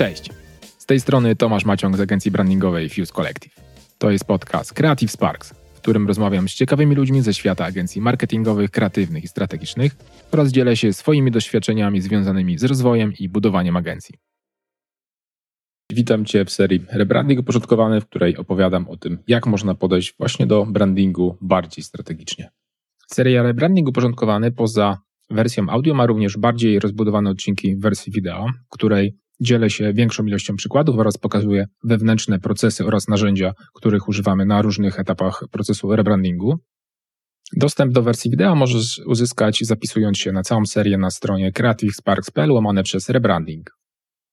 Cześć, z tej strony Tomasz Maciąg z agencji brandingowej Fuse Collective. To jest podcast Creative Sparks, w którym rozmawiam z ciekawymi ludźmi ze świata agencji marketingowych, kreatywnych i strategicznych oraz dzielę się swoimi doświadczeniami związanymi z rozwojem i budowaniem agencji. Witam Cię w serii Rebranding uporządkowany, w której opowiadam o tym, jak można podejść właśnie do brandingu bardziej strategicznie. Seria Rebranding uporządkowany poza wersją audio ma również bardziej rozbudowane odcinki w wersji wideo, w której dzielę się większą ilością przykładów oraz pokazuję wewnętrzne procesy oraz narzędzia, których używamy na różnych etapach procesu rebrandingu. Dostęp do wersji wideo możesz uzyskać zapisując się na całą serię na stronie creativesparks.pl /rebranding.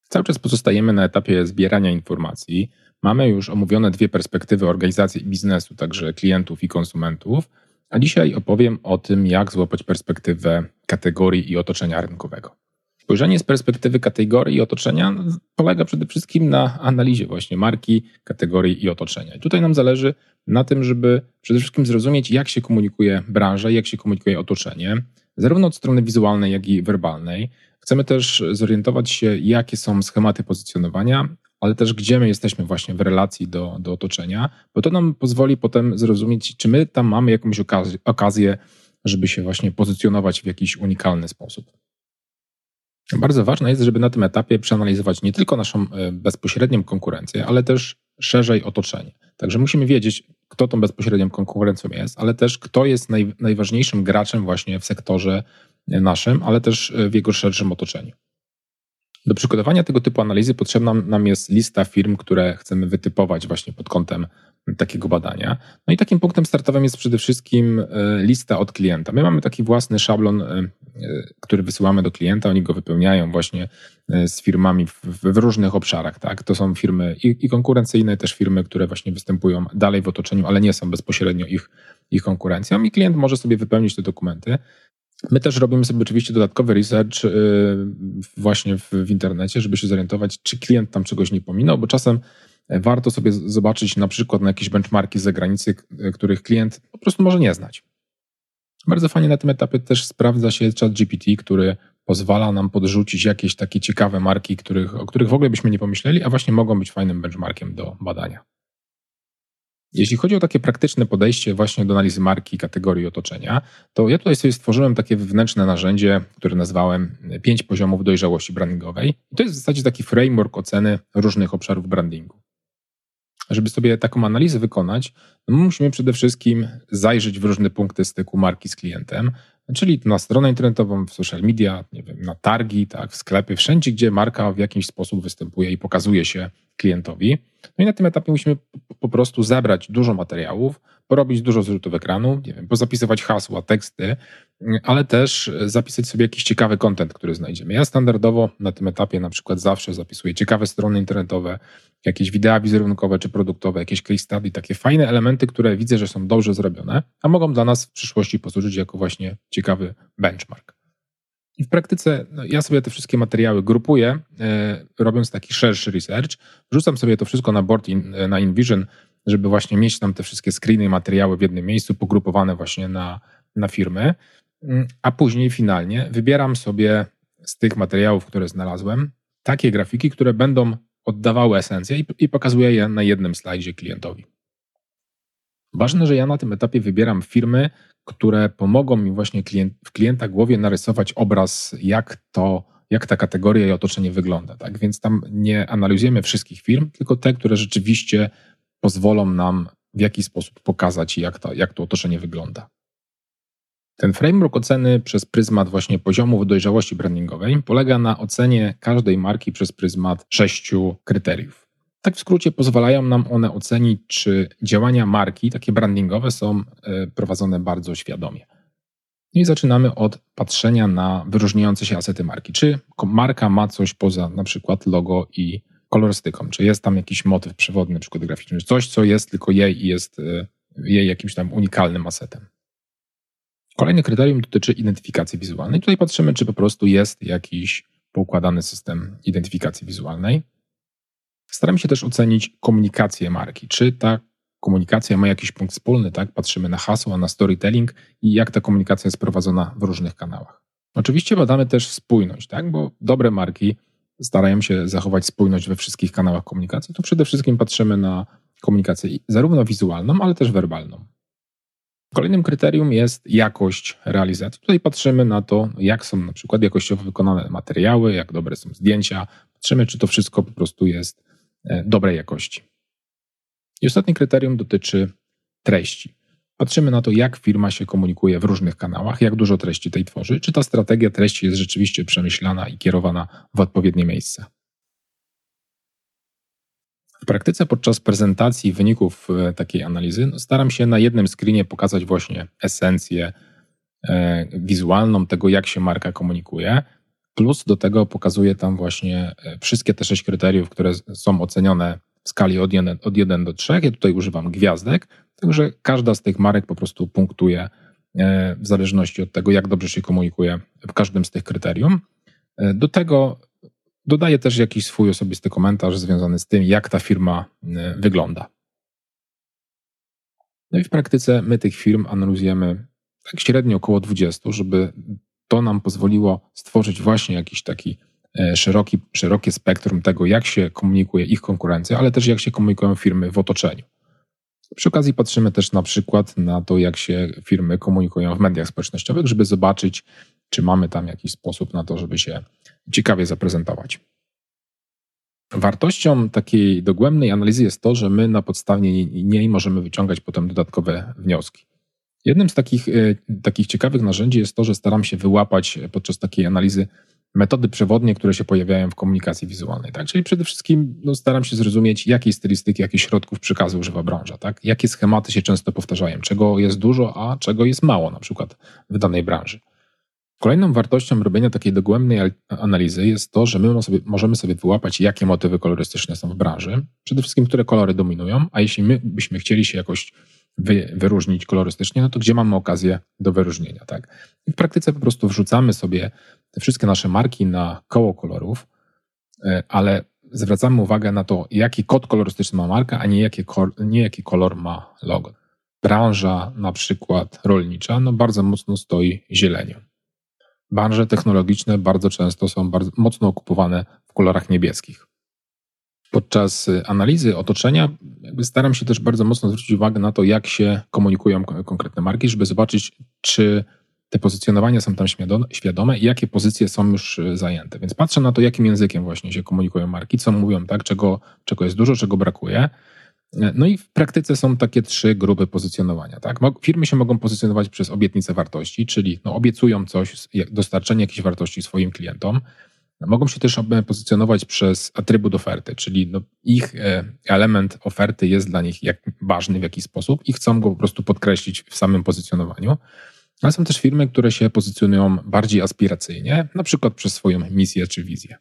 Cały czas pozostajemy na etapie zbierania informacji. Mamy już omówione dwie perspektywy organizacji i biznesu, także klientów i konsumentów, a dzisiaj opowiem o tym, jak złapać perspektywę kategorii i otoczenia rynkowego. Spojrzenie z perspektywy kategorii i otoczenia polega przede wszystkim na analizie właśnie marki, kategorii i otoczenia. I tutaj nam zależy na tym, żeby przede wszystkim zrozumieć, jak się komunikuje branża, jak się komunikuje otoczenie, zarówno od strony wizualnej, jak i werbalnej. Chcemy też zorientować się, jakie są schematy pozycjonowania, ale też gdzie my jesteśmy właśnie w relacji do otoczenia, bo to nam pozwoli potem zrozumieć, czy my tam mamy jakąś okazję, żeby się właśnie pozycjonować w jakiś unikalny sposób. Bardzo ważne jest, żeby na tym etapie przeanalizować nie tylko naszą bezpośrednią konkurencję, ale też szerzej otoczenie. Także musimy wiedzieć, kto tą bezpośrednią konkurencją jest, ale też kto jest najważniejszym graczem właśnie w sektorze naszym, ale też w jego szerszym otoczeniu. Do przygotowania tego typu analizy potrzebna nam jest lista firm, które chcemy wytypować właśnie pod kątem takiego badania. No i takim punktem startowym jest przede wszystkim lista od klienta. My mamy taki własny szablon, który wysyłamy do klienta, oni go wypełniają właśnie z firmami w różnych obszarach, tak? To są firmy i konkurencyjne, też firmy, które właśnie występują dalej w otoczeniu, ale nie są bezpośrednio ich konkurencją i klient może sobie wypełnić te dokumenty. My też robimy sobie oczywiście dodatkowy research właśnie w internecie, żeby się zorientować, czy klient tam czegoś nie pominął, bo czasem warto sobie zobaczyć na przykład na jakieś benchmarki z zagranicy, których klient po prostu może nie znać. Bardzo fajnie na tym etapie też sprawdza się ChatGPT, który pozwala nam podrzucić jakieś takie ciekawe marki, o których w ogóle byśmy nie pomyśleli, a właśnie mogą być fajnym benchmarkiem do badania. Jeśli chodzi o takie praktyczne podejście właśnie do analizy marki, kategorii i otoczenia, to ja tutaj sobie stworzyłem takie wewnętrzne narzędzie, które nazwałem 5 poziomów dojrzałości brandingowej. I to jest w zasadzie taki framework oceny różnych obszarów brandingu. Żeby sobie taką analizę wykonać, no musimy przede wszystkim zajrzeć w różne punkty styku marki z klientem, czyli na stronę internetową, w social media, nie wiem, na targi, tak, w sklepy, wszędzie, gdzie marka w jakiś sposób występuje i pokazuje się klientowi. No i na tym etapie musimy po prostu zebrać dużo materiałów, porobić dużo zrzutów ekranu, nie wiem, pozapisywać hasła, teksty, ale też zapisać sobie jakiś ciekawy content, który znajdziemy. Ja standardowo na tym etapie na przykład zawsze zapisuję ciekawe strony internetowe, jakieś wideo wizerunkowe czy produktowe, jakieś case study, takie fajne elementy, które widzę, że są dobrze zrobione, a mogą dla nas w przyszłości posłużyć jako właśnie ciekawy benchmark. I w praktyce no, ja sobie te wszystkie materiały grupuję, robiąc taki szerszy research. Wrzucam sobie to wszystko na board na InVision, żeby właśnie mieć tam te wszystkie screeny i materiały w jednym miejscu, pogrupowane właśnie na firmy. A później finalnie wybieram sobie z tych materiałów, które znalazłem, takie grafiki, które będą oddawały esencję i pokazuję je na jednym slajdzie klientowi. Ważne, że ja na tym etapie wybieram firmy, które pomogą mi właśnie w klienta głowie narysować obraz, jak ta kategoria i otoczenie wygląda. Tak? Więc tam nie analizujemy wszystkich firm, tylko te, które rzeczywiście pozwolą nam w jakiś sposób pokazać, jak to otoczenie wygląda. Ten framework oceny przez pryzmat właśnie poziomów dojrzałości brandingowej polega na ocenie każdej marki przez pryzmat 6 kryteriów. Tak w skrócie pozwalają nam one ocenić, czy działania marki, takie brandingowe, są prowadzone bardzo świadomie. I zaczynamy od patrzenia na wyróżniające się asety marki. Czy marka ma coś poza na przykład logo i kolorystyką? Czy jest tam jakiś motyw przewodny, na przykład graficzny? Coś, co jest tylko jej i jest jej jakimś tam unikalnym asetem. Kolejne kryterium dotyczy identyfikacji wizualnej. Tutaj patrzymy, czy po prostu jest jakiś poukładany system identyfikacji wizualnej. Staramy się też ocenić komunikację marki. Czy ta komunikacja ma jakiś punkt wspólny, tak? Patrzymy na hasła, na storytelling i jak ta komunikacja jest prowadzona w różnych kanałach. Oczywiście badamy też spójność, tak? Bo dobre marki starają się zachować spójność we wszystkich kanałach komunikacji, to przede wszystkim patrzymy na komunikację zarówno wizualną, ale też werbalną. Kolejnym kryterium jest jakość realizacji. Tutaj patrzymy na to, jak są na przykład jakościowo wykonane materiały, jak dobre są zdjęcia. Patrzymy, czy to wszystko po prostu jest dobrej jakości. I ostatnie kryterium dotyczy treści. Patrzymy na to, jak firma się komunikuje w różnych kanałach, jak dużo treści tej tworzy, czy ta strategia treści jest rzeczywiście przemyślana i kierowana w odpowiednie miejsce. W praktyce podczas prezentacji wyników takiej analizy staram się na jednym screenie pokazać właśnie esencję wizualną tego, jak się marka komunikuje, plus do tego pokazuję tam właśnie wszystkie te 6 kryteriów, które są ocenione w skali od 1 do 3. Ja tutaj używam gwiazdek, także każda z tych marek po prostu punktuje w zależności od tego, jak dobrze się komunikuje w każdym z tych kryterium. Do tego dodaję też jakiś swój osobisty komentarz związany z tym, jak ta firma wygląda. No i w praktyce my tych firm analizujemy tak średnio około 20, żeby to nam pozwoliło stworzyć właśnie jakiś taki szerokie spektrum tego, jak się komunikuje ich konkurencja, ale też jak się komunikują firmy w otoczeniu. Przy okazji patrzymy też na przykład na to, jak się firmy komunikują w mediach społecznościowych, żeby zobaczyć, czy mamy tam jakiś sposób na to, żeby się ciekawie zaprezentować. Wartością takiej dogłębnej analizy jest to, że my na podstawie niej możemy wyciągać potem dodatkowe wnioski. Jednym z takich ciekawych narzędzi jest to, że staram się wyłapać podczas takiej analizy metody przewodnie, które się pojawiają w komunikacji wizualnej. Tak? Czyli przede wszystkim staram się zrozumieć, jakiej stylistyki, jakich środków przekazu używa branża. Tak? Jakie schematy się często powtarzają, czego jest dużo, a czego jest mało na przykład w danej branży. Kolejną wartością robienia takiej dogłębnej analizy jest to, że my możemy sobie wyłapać, jakie motywy kolorystyczne są w branży, przede wszystkim, które kolory dominują, a jeśli my byśmy chcieli się jakoś wyróżnić kolorystycznie, no to gdzie mamy okazję do wyróżnienia, tak? I w praktyce po prostu wrzucamy sobie te wszystkie nasze marki na koło kolorów, ale zwracamy uwagę na to, jaki kod kolorystyczny ma marka, a nie jaki kolor ma logo. Branża na przykład rolnicza, no bardzo mocno stoi zielenią. Branże technologiczne bardzo często są bardzo mocno okupowane w kolorach niebieskich. Podczas analizy otoczenia staram się też bardzo mocno zwrócić uwagę na to, jak się komunikują konkretne marki, żeby zobaczyć, czy te pozycjonowania są tam świadome i jakie pozycje są już zajęte. Więc patrzę na to, jakim językiem właśnie się komunikują marki, co mówią, tak, czego jest dużo, czego brakuje. No i w praktyce są takie 3 grupy pozycjonowania. Tak? Firmy się mogą pozycjonować przez obietnicę wartości, czyli obiecują coś, dostarczenie jakiejś wartości swoim klientom. Mogą się też pozycjonować przez atrybut oferty, czyli ich element oferty jest dla nich ważny w jakiś sposób i chcą go po prostu podkreślić w samym pozycjonowaniu. Ale są też firmy, które się pozycjonują bardziej aspiracyjnie, na przykład przez swoją misję czy wizję.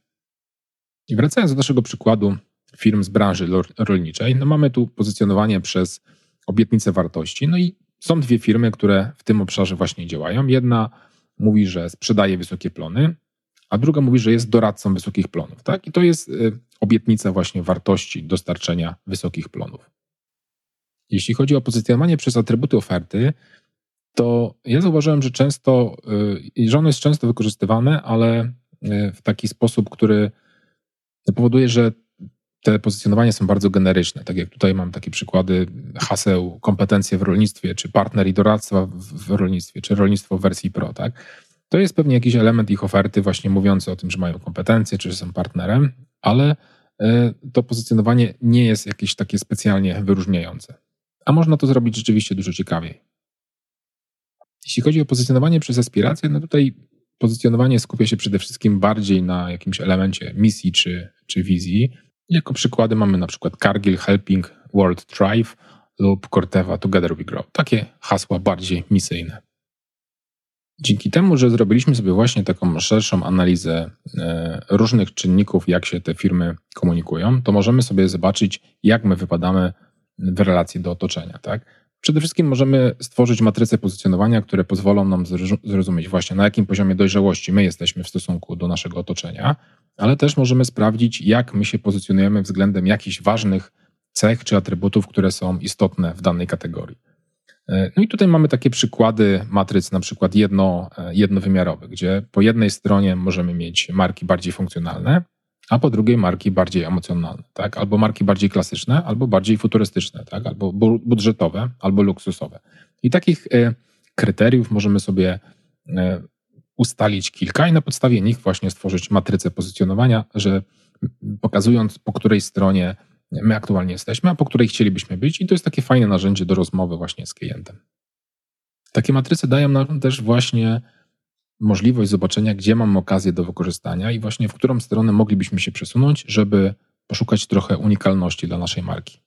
I wracając do naszego przykładu firm z branży rolniczej, mamy tu pozycjonowanie przez obietnicę wartości. No i są 2 firmy, które w tym obszarze właśnie działają. Jedna mówi, że sprzedaje wysokie plony, a druga mówi, że jest doradcą wysokich plonów. Tak? I to jest obietnica właśnie wartości dostarczenia wysokich plonów. Jeśli chodzi o pozycjonowanie przez atrybuty oferty, to ja zauważyłem, że ono jest często wykorzystywane, ale w taki sposób, który powoduje, że te pozycjonowania są bardzo generyczne. Tak jak tutaj mam takie przykłady haseł kompetencje w rolnictwie, czy partner i doradztwa w rolnictwie, czy rolnictwo w wersji pro. Tak? To jest pewnie jakiś element ich oferty właśnie mówiący o tym, że mają kompetencje, czy że są partnerem, ale to pozycjonowanie nie jest jakieś takie specjalnie wyróżniające. A można to zrobić rzeczywiście dużo ciekawiej. Jeśli chodzi o pozycjonowanie przez aspirację, tutaj pozycjonowanie skupia się przede wszystkim bardziej na jakimś elemencie misji czy wizji. Jako przykłady mamy na przykład Cargill, Helping World Thrive lub Corteva Together We Grow. Takie hasła bardziej misyjne. Dzięki temu, że zrobiliśmy sobie właśnie taką szerszą analizę różnych czynników, jak się te firmy komunikują, to możemy sobie zobaczyć, jak my wypadamy w relacji do otoczenia. Tak? Przede wszystkim możemy stworzyć matryce pozycjonowania, które pozwolą nam zrozumieć właśnie, na jakim poziomie dojrzałości my jesteśmy w stosunku do naszego otoczenia, ale też możemy sprawdzić, jak my się pozycjonujemy względem jakichś ważnych cech czy atrybutów, które są istotne w danej kategorii. No i tutaj mamy takie przykłady matryc, na przykład jednowymiarowych, gdzie po jednej stronie możemy mieć marki bardziej funkcjonalne, a po drugie marki bardziej emocjonalne, tak? Albo marki bardziej klasyczne, albo bardziej futurystyczne, tak? Albo budżetowe, albo luksusowe. I takich kryteriów możemy sobie ustalić kilka i na podstawie nich właśnie stworzyć matrycę pozycjonowania, że pokazując, po której stronie my aktualnie jesteśmy, a po której chcielibyśmy być, i to jest takie fajne narzędzie do rozmowy właśnie z klientem. Takie matryce dają nam też właśnie możliwość zobaczenia, gdzie mam okazję do wykorzystania i właśnie w którą stronę moglibyśmy się przesunąć, żeby poszukać trochę unikalności dla naszej marki.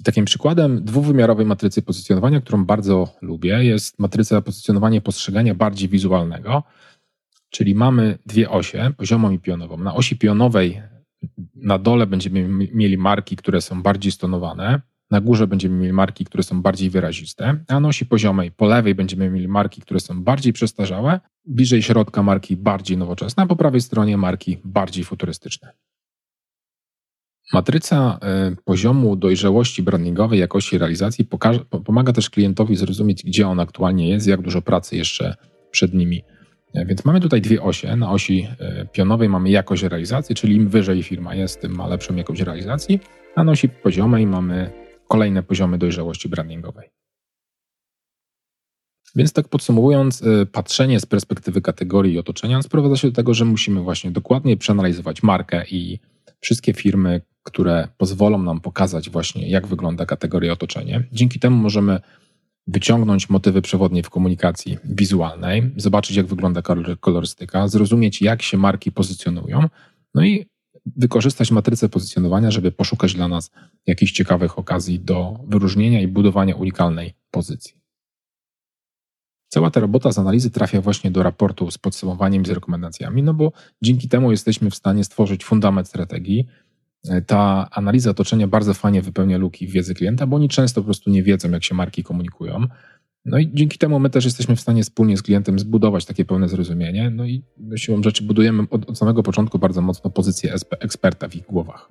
I takim przykładem dwuwymiarowej matrycy pozycjonowania, którą bardzo lubię, jest matryca pozycjonowania postrzegania bardziej wizualnego, czyli mamy dwie osie, poziomą i pionową. Na osi pionowej na dole będziemy mieli marki, które są bardziej stonowane, na górze będziemy mieli marki, które są bardziej wyraziste, a na osi poziomej po lewej będziemy mieli marki, które są bardziej przestarzałe, bliżej środka marki bardziej nowoczesne, a po prawej stronie marki bardziej futurystyczne. Matryca poziomu dojrzałości brandingowej, jakości realizacji pomaga też klientowi zrozumieć, gdzie on aktualnie jest, jak dużo pracy jeszcze przed nimi. Więc mamy tutaj dwie osie. Na osi pionowej mamy jakość realizacji, czyli im wyżej firma jest, tym ma lepszą jakość realizacji, a na osi poziomej mamy kolejne poziomy dojrzałości brandingowej. Więc tak podsumowując, patrzenie z perspektywy kategorii i otoczenia sprowadza się do tego, że musimy właśnie dokładnie przeanalizować markę i wszystkie firmy, które pozwolą nam pokazać właśnie, jak wygląda kategoria otoczenie. Dzięki temu możemy wyciągnąć motywy przewodnie w komunikacji wizualnej, zobaczyć, jak wygląda kolorystyka, zrozumieć, jak się marki pozycjonują, no i wykorzystać matrycę pozycjonowania, żeby poszukać dla nas jakichś ciekawych okazji do wyróżnienia i budowania unikalnej pozycji. Cała ta robota z analizy trafia właśnie do raportu z podsumowaniem i z rekomendacjami, no bo dzięki temu jesteśmy w stanie stworzyć fundament strategii. Ta analiza otoczenia bardzo fajnie wypełnia luki w wiedzy klienta, bo oni często po prostu nie wiedzą, jak się marki komunikują. No i dzięki temu my też jesteśmy w stanie wspólnie z klientem zbudować takie pełne zrozumienie, no i siłą rzeczy budujemy od samego początku bardzo mocno pozycję eksperta w ich głowach.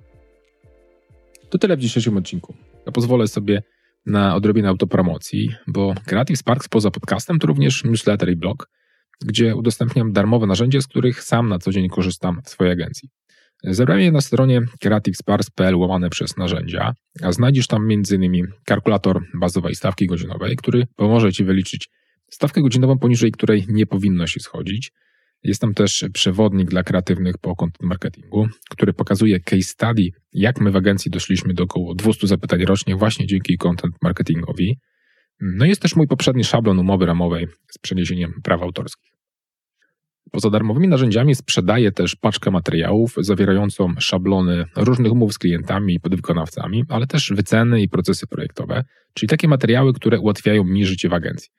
To tyle w dzisiejszym odcinku. Ja pozwolę sobie na odrobinę autopromocji, bo Creative Sparks poza podcastem to również newsletter i blog, gdzie udostępniam darmowe narzędzia, z których sam na co dzień korzystam w swojej agencji. Zebrałem je na stronie creativesparks.pl /narzędzia, a znajdziesz tam m.in. kalkulator bazowej stawki godzinowej, który pomoże Ci wyliczyć stawkę godzinową, poniżej której nie powinno się schodzić. Jest tam też przewodnik dla kreatywnych po content marketingu, który pokazuje case study, jak my w agencji doszliśmy do około 200 zapytań rocznie właśnie dzięki content marketingowi. No i jest też mój poprzedni szablon umowy ramowej z przeniesieniem praw autorskich. Poza darmowymi narzędziami sprzedaję też paczkę materiałów zawierającą szablony różnych umów z klientami i podwykonawcami, ale też wyceny i procesy projektowe, czyli takie materiały, które ułatwiają mi życie w agencji.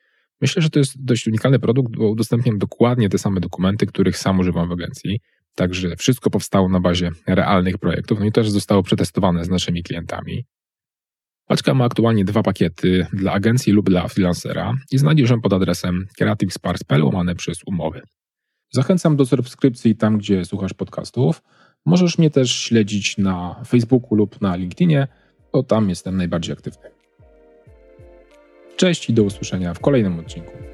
Myślę, że to jest dość unikalny produkt, bo udostępniam dokładnie te same dokumenty, których sam używam w agencji, także wszystko powstało na bazie realnych projektów, no i też zostało przetestowane z naszymi klientami. Paczka ma aktualnie 2 pakiety dla agencji lub dla freelancera i znajdziesz ją pod adresem creativesparks.pl /umowy. Zachęcam do subskrypcji tam, gdzie słuchasz podcastów. Możesz mnie też śledzić na Facebooku lub na LinkedInie, bo tam jestem najbardziej aktywny. Cześć i do usłyszenia w kolejnym odcinku.